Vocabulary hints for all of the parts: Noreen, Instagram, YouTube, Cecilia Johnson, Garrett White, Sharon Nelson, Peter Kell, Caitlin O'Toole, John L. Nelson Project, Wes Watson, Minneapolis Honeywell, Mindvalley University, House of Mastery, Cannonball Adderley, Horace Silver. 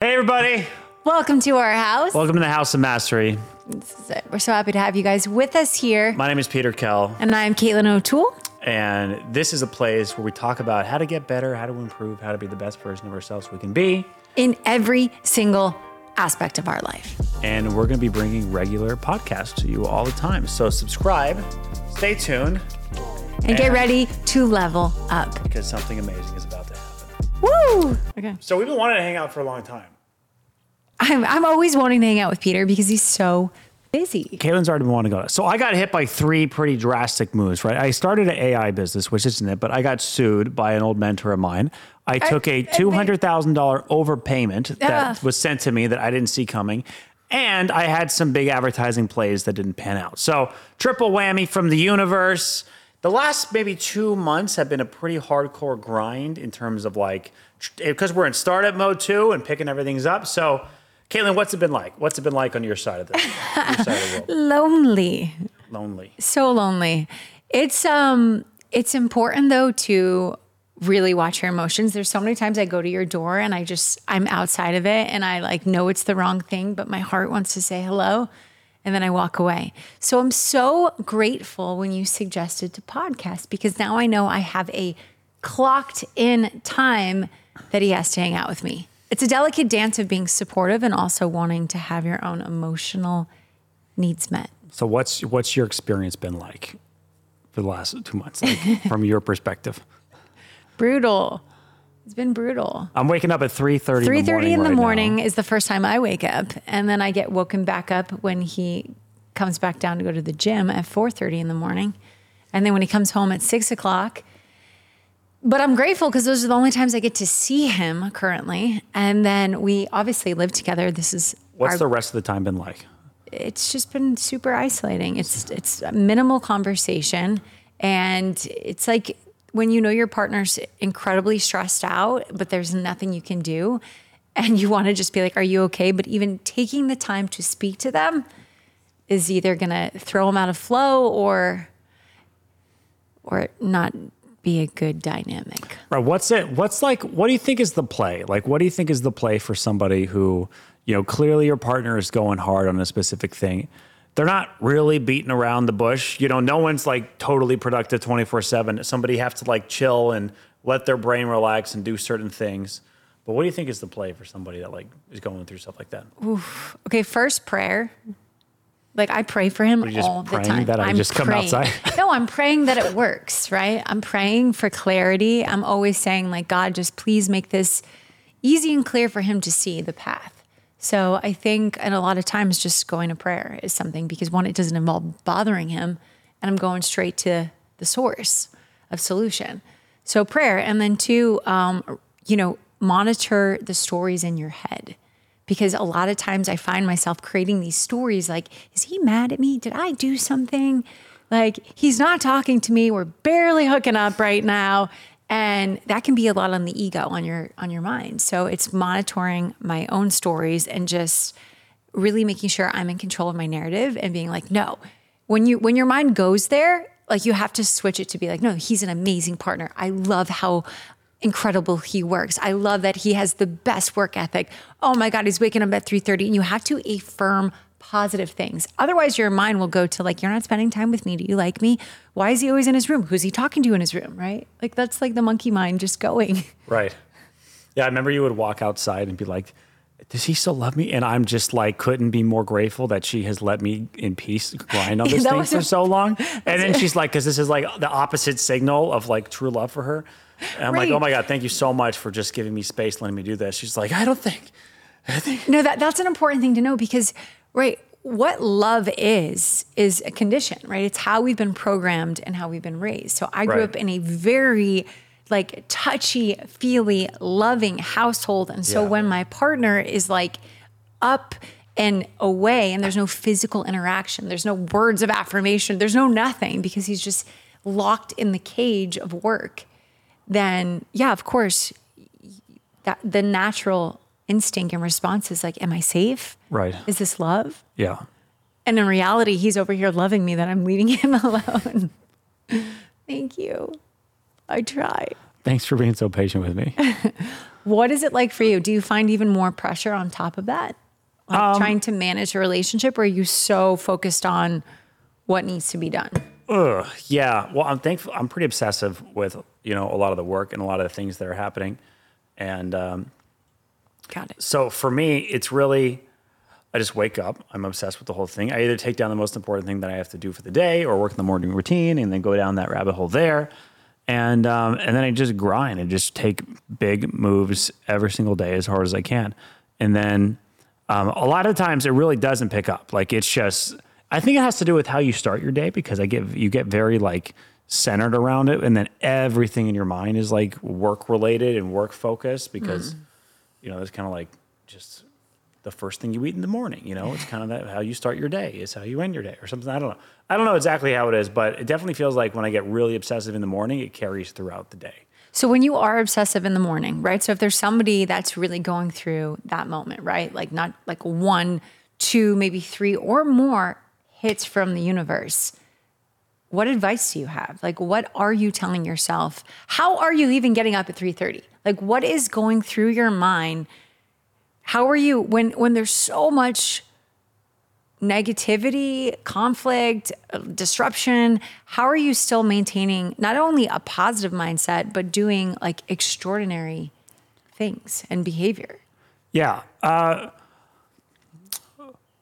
Hey, everybody. Welcome to our house. Welcome to the House of Mastery. We're so happy to have you guys with us here. My name is Peter Kell. And I'm Caitlin O'Toole. And this is a place where we talk about how to get better, how to improve, how to be the best version of ourselves we can be. In every single aspect of our life. And we're going to be bringing regular podcasts to you all the time. So subscribe, stay tuned. And get ready to level up. Because something amazing is about to happen. Woo! Okay. So we've been wanting to hang out for a long time. I'm always wanting to hang out with Peter because he's so busy. Caitlin's already been wanting to go. So I got hit by three pretty drastic moves, right? I started an AI business, which isn't it, but I got sued by an old mentor of mine. I took a $200,000 overpayment that was sent to me that I didn't see coming. And I had some big advertising plays that didn't pan out. So triple whammy from the universe. The last maybe 2 months have been a pretty hardcore grind in terms of like, because we're in startup mode too and picking everything's up. So Caitlin, what's it been like? What's it been like on your side of this? Your side of the world? Lonely. So lonely. It's important though to really watch your emotions. There's so many times I go to your door and I'm outside of it and I like know it's the wrong thing, but my heart wants to say hello. And then I walk away. So I'm so grateful when you suggested to podcast because now I know I have a clocked in time that he has to hang out with me. It's a delicate dance of being supportive and also wanting to have your own emotional needs met. So what's your experience been like for the last 2 months, like, from your perspective? Brutal. It's been brutal. I'm waking up at 3:30 in the morning. 3:30 in the morning is the first time I wake up. And then I get woken back up when he comes back down to go to the gym at 4:30 in the morning. And then when he comes home at 6:00. But I'm grateful because those are the only times I get to see him currently. And then we obviously live together. What's the rest of the time been like? It's just been super isolating. It's a minimal conversation. And it's like, when you know your partner's incredibly stressed out, but there's nothing you can do and you want to just be like, are you okay? But even taking the time to speak to them is either going to throw them out of flow or not be a good dynamic. Right. What do you think is the play? Like, what do you think is the play for somebody who, you know, clearly your partner is going hard on a specific thing? They're not really beating around the bush. You know, no one's like totally productive 24/7. Somebody has to like chill and let their brain relax and do certain things. But what do you think is the play for somebody that like is going through stuff like that? Oof. Okay, first prayer. Like I pray for him all the time. That I'm just praying. Come outside. No, I'm praying that it works, right? I'm praying for clarity. I'm always saying like, God, just please make this easy and clear for him to see the path. So I think, and a lot of times just going to prayer is something because one, it doesn't involve bothering him and I'm going straight to the source of solution. So prayer. And then two, you know, monitor the stories in your head because a lot of times I find myself creating these stories like, is he mad at me? Did I do something? Like he's not talking to me. We're barely hooking up right now. And that can be a lot on the ego, on your mind. So it's monitoring my own stories and just really making sure I'm in control of my narrative and being like, no, when your mind goes there, like you have to switch it to be like, no, he's an amazing partner. I love how incredible he works. I love that he has the best work ethic. Oh my God, he's waking up at 3:30. And you have to affirm positive things. Otherwise your mind will go to like, you're not spending time with me. Do you like me? Why is he always in his room? Who's he talking to in his room? Right? Like that's like the monkey mind just going. Right. Yeah. I remember you would walk outside and be like, does he still love me? And I'm just like, couldn't be more grateful that she has let me in peace grind on this thing for so long. And then she's like, cause this is like the opposite signal of like true love for her. And I'm like, oh my God, thank you so much for just giving me space, letting me do this. She's like, I think. No, that's an important thing to know because right. What love is a condition, right? It's how we've been programmed and how we've been raised. So I grew up in a very like touchy, feely, loving household. And so when my partner is like up and away and there's no physical interaction, there's no words of affirmation, there's no nothing because he's just locked in the cage of work, then yeah, of course that the natural instinct and response is like, am I safe? Right. Is this love? Yeah. And in reality, he's over here loving me that I'm leaving him alone. Thank you. I try. Thanks for being so patient with me. What is it like for you? Do you find even more pressure on top of that? Like trying to manage a relationship, or are you so focused on what needs to be done? Yeah. Well, I'm thankful. I'm pretty obsessive with, you know, a lot of the work and a lot of the things that are happening. And, got it. So for me, it's really, I just wake up. I'm obsessed with the whole thing. I either take down the most important thing that I have to do for the day, or work in the morning routine and then go down that rabbit hole there. And then I just grind and just take big moves every single day as hard as I can. And then, a lot of times it really doesn't pick up. Like it's just, I think it has to do with how you start your day, because you get very like centered around it. And then everything in your mind is like work related and work focused, because you know, it's kind of like just the first thing you eat in the morning, you know, it's kind of that how you start your day is how you end your day or something. I don't know exactly how it is, but it definitely feels like when I get really obsessive in the morning, it carries throughout the day. So when you are obsessive in the morning, right? So if there's somebody that's really going through that moment, right? Like not like 1, 2, maybe 3 or more hits from the universe. What advice do you have? Like, what are you telling yourself? How are you even getting up at 3:30? Like, what is going through your mind? How are you when there's so much negativity, conflict, disruption? How are you still maintaining not only a positive mindset, but doing like extraordinary things and behavior? Yeah.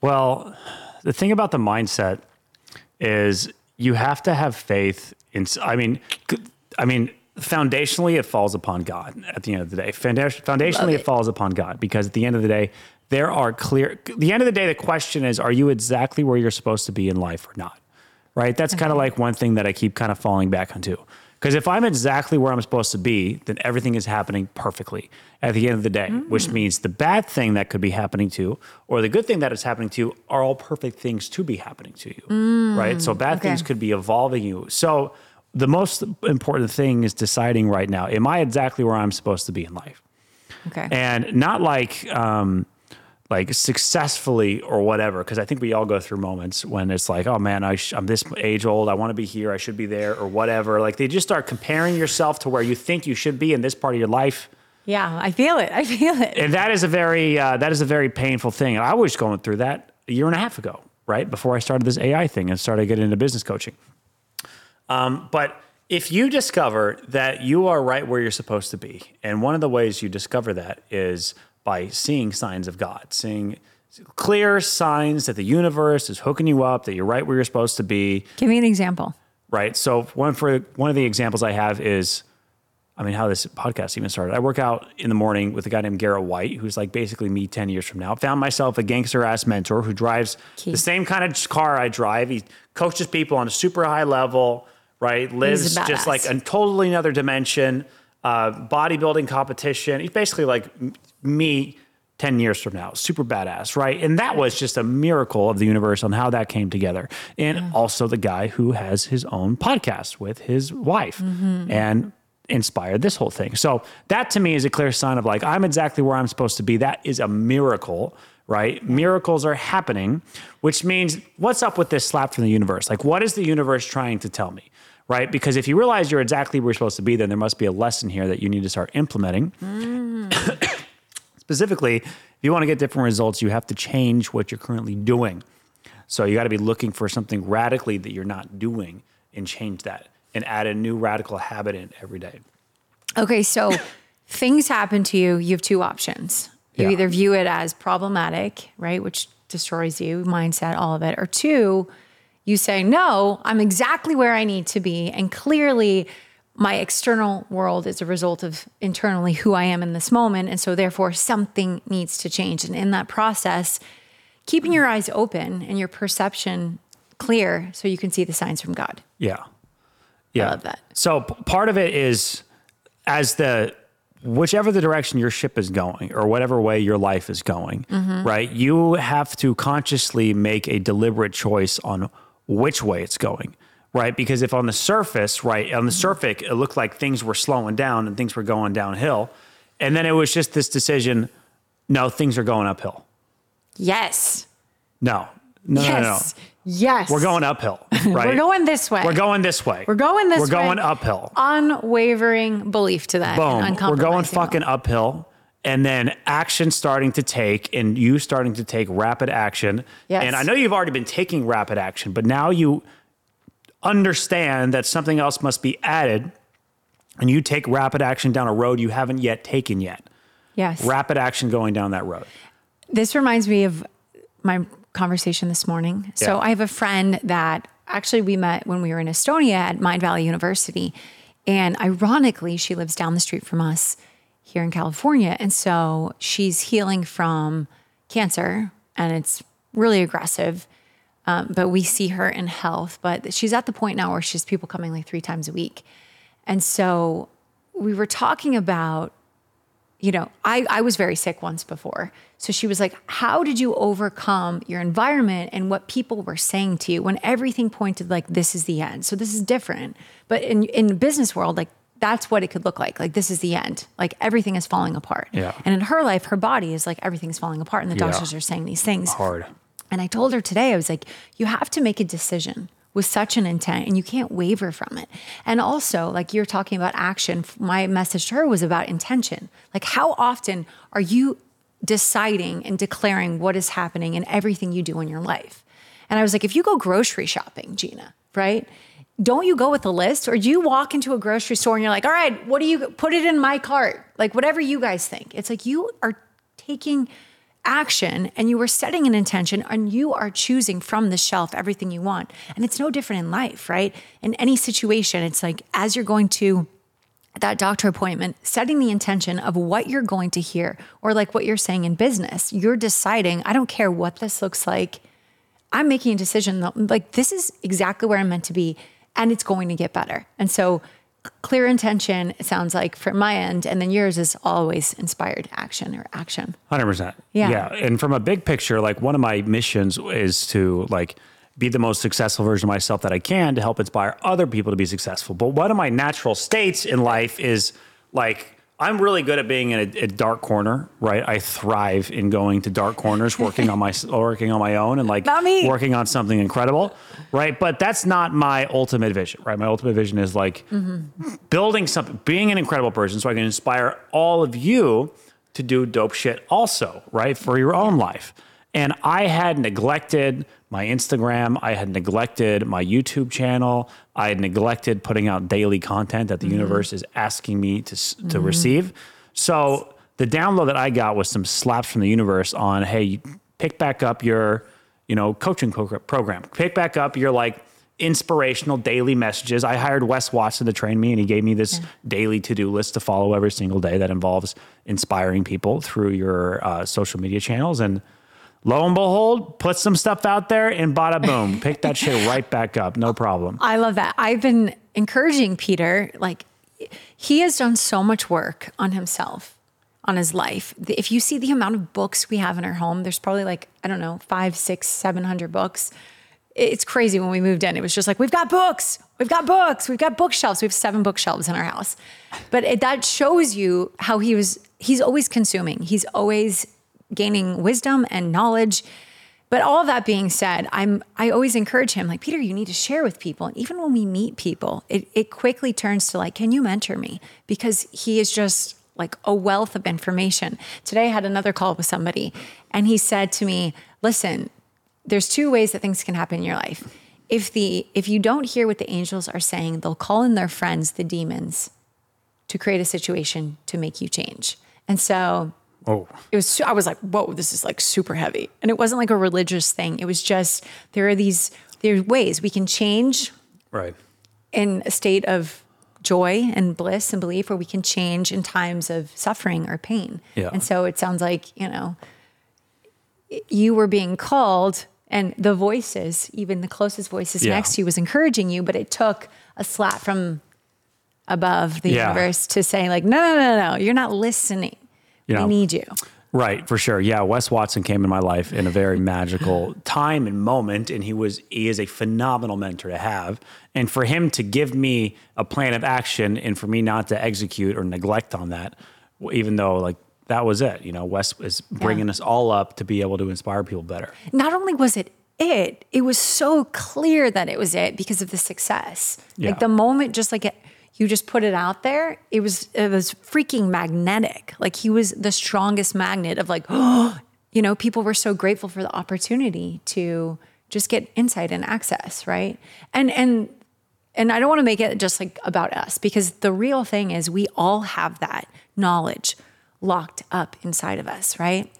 Well, the thing about the mindset is you have to have faith in, I mean, foundationally, it falls upon God at the end of the day. Foundationally, it falls upon God, because at the end of the day, the question is, are you exactly where you're supposed to be in life or not? Right? That's kind of like one thing that I keep kind of falling back onto. Because if I'm exactly where I'm supposed to be, then everything is happening perfectly at the end of the day, which means the bad thing that could be happening to, or the good thing that is happening to, are all perfect things to be happening to you, right? So bad things could be evolving you. So the most important thing is deciding right now, am I exactly where I'm supposed to be in life? Okay. And not like successfully or whatever, because I think we all go through moments when it's like, oh man, I'm this age old, I want to be here, I should be there or whatever. Like they just start comparing yourself to where you think you should be in this part of your life. Yeah, I feel it. And that is a very painful thing. And I was going through that a year and a half ago, right? Before I started this AI thing and started getting into business coaching. But if you discover that you are right where you're supposed to be, and one of the ways you discover that is by seeing signs of God, seeing clear signs that the universe is hooking you up, that you're right where you're supposed to be. Give me an example. Right. So one of the examples I have is, I mean, how this podcast even started. I work out in the morning with a guy named Garrett White, who's like basically me 10 years from now. Found myself a gangster-ass mentor who drives the same kind of car I drive. He coaches people on a super high level, right? Lives just like a totally another dimension, bodybuilding competition. He's basically like me 10 years from now, super badass, right? And that was just a miracle of the universe on how that came together. And also the guy who has his own podcast with his wife and inspired this whole thing. So that to me is a clear sign of like, I'm exactly where I'm supposed to be. That is a miracle, right? Miracles are happening, which means what's up with this slap from the universe? Like, what is the universe trying to tell me? Right? Because if you realize you're exactly where you're supposed to be, then there must be a lesson here that you need to start implementing. Specifically, if you want to get different results, you have to change what you're currently doing. So you got to be looking for something radically that you're not doing and change that and add a new radical habit in every day. Okay, so things happen to you. You have two options. You either view it as problematic, right, which destroys you, mindset, all of it, or 2, you say, no, I'm exactly where I need to be, and clearly my external world is a result of internally who I am in this moment, and so therefore something needs to change. And in that process, keeping your eyes open and your perception clear so you can see the signs from God. Yeah. I love that. So part of it is whichever the direction your ship is going or whatever way your life is going, right? You have to consciously make a deliberate choice on which way it's going. Right? Because if on the surface, it looked like things were slowing down and things were going downhill. And then it was just this decision, no, things are going uphill. Yes. No. Yes. We're going uphill, right? We're going uphill. Unwavering belief to that. Boom. We're going fucking uphill. and then action starting to take and you starting to take rapid action. Yes. And I know you've already been taking rapid action, but now you understand that something else must be added and you take rapid action down a road you haven't yet taken yet. Yes. Rapid action going down that road. This reminds me of my conversation this morning. So yeah. I have a friend that actually we met when we were in Estonia at Mindvalley University. And ironically, she lives down the street from us here in California. And so she's healing from cancer and it's really aggressive. But we see her in health, but she's at the point now where she's people coming like 3 times a week. And so we were talking about, you know, I was very sick once before. So she was like, how did you overcome your environment and what people were saying to you when everything pointed like, this is the end. So this is different, but in the business world, like, that's what it could look like. Like, this is the end. Like, everything is falling apart. Yeah. And in her life, her body is like, everything's falling apart. And the doctors are saying these things. Hard. And I told her today, I was like, you have to make a decision with such an intent and you can't waver from it. And also, like, you're talking about action. My message to her was about intention. Like, how often are you deciding and declaring what is happening in everything you do in your life? And I was like, if you go grocery shopping, Gina, right? Don't you go with a list, or do you walk into a grocery store and you're like, all right, what do you put it in my cart? Like, whatever you guys think. It's like, you are taking action and you are setting an intention and you are choosing from the shelf everything you want. And it's no different in life, right? In any situation, it's like, as you're going to that doctor appointment, setting the intention of what you're going to hear, or like what you're saying in business, you're deciding, I don't care what this looks like. I'm making a decision like, this is exactly where I'm meant to be. And it's going to get better. And so clear intention, it sounds like, from my end, and then yours is always inspired action or action. 100%. Yeah. And from a big picture, like, one of my missions is to like be the most successful version of myself that I can to help inspire other people to be successful. But one of my natural states in life is like, I'm really good at being in a dark corner, right? I thrive in going to dark corners, working on my own and like working on something incredible, right? But that's not my ultimate vision, right? My ultimate vision is like building something, being an incredible person so I can inspire all of you to do dope shit also, right? For your own life. And I had neglected my Instagram. I had neglected my YouTube channel. I had neglected putting out daily content that the universe is asking me to receive. So the download that I got was some slaps from the universe on, hey, pick back up your, you know, coaching program. Pick back up your like inspirational daily messages. I hired Wes Watson to train me, and he gave me this daily to-do list to follow every single day that involves inspiring people through your social media channels. And lo and behold, put some stuff out there and bada boom, pick that shit right back up. No problem. I love that. I've been encouraging Peter, like, he has done so much work on himself, on his life. If you see the amount of books we have in our home, there's probably like, I don't know, 500, 600, 700 books. It's crazy. When we moved in, it was just like, we've got books, we've got bookshelves. We have 7 bookshelves in our house. But that shows you how he's always consuming. He's always gaining wisdom and knowledge. But all that being said, I always encourage him, like, Peter, you need to share with people. And even when we meet people, it quickly turns to like, can you mentor me? Because he is just like a wealth of information. Today I had another call with somebody and he said to me, listen, there's 2 ways that things can happen in your life. If you don't hear what the angels are saying, they'll call in their friends, the demons, to create a situation to make you change. And so I was like, whoa, this is like super heavy. And it wasn't like a religious thing. It was just, there are ways we can change in a state of joy and bliss and belief, or we can change in times of suffering or pain. Yeah. And so it sounds like, you know, you were being called, and the voices, even the closest voices next to you, was encouraging you, but it took a slap from above the universe to say like, no, you're not listening. You know, we need you. Right, for sure. Yeah, Wes Watson came in my life in a very magical time and moment, and he is a phenomenal mentor to have. And for him to give me a plan of action and for me not to execute or neglect on that, even though like that was it, you know, Wes is bringing us all up to be able to inspire people better. Not only was it was so clear that it was it because of the success. Like the moment, just like it, you just put it out there. It was freaking magnetic. Like, he was the strongest magnet of like, oh, you know, people were so grateful for the opportunity to just get insight and access. Right. And I don't want to make it just like about us, because the real thing is we all have that knowledge locked up inside of us. Right.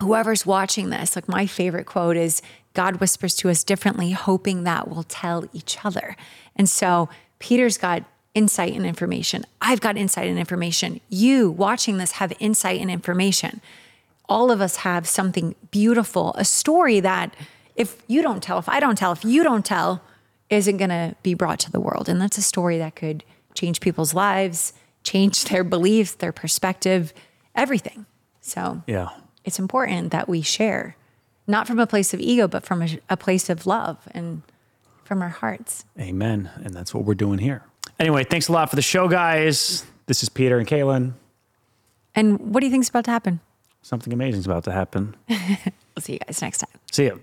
Whoever's watching this, like, my favorite quote is, God whispers to us differently, hoping that we'll tell each other. And so Peter's got insight and information. I've got insight and information. You watching this have insight and information. All of us have something beautiful, a story that if you don't tell, if I don't tell, if you don't tell, isn't going to be brought to the world. And that's a story that could change people's lives, change their beliefs, their perspective, everything. So yeah, it's important that we share, not from a place of ego, but from a place of love and from our hearts. Amen. And that's what we're doing here. Anyway, thanks a lot for the show, guys. This is Peter and Caitlin. And what do you think's about to happen? Something amazing's about to happen. We'll see you guys next time. See ya.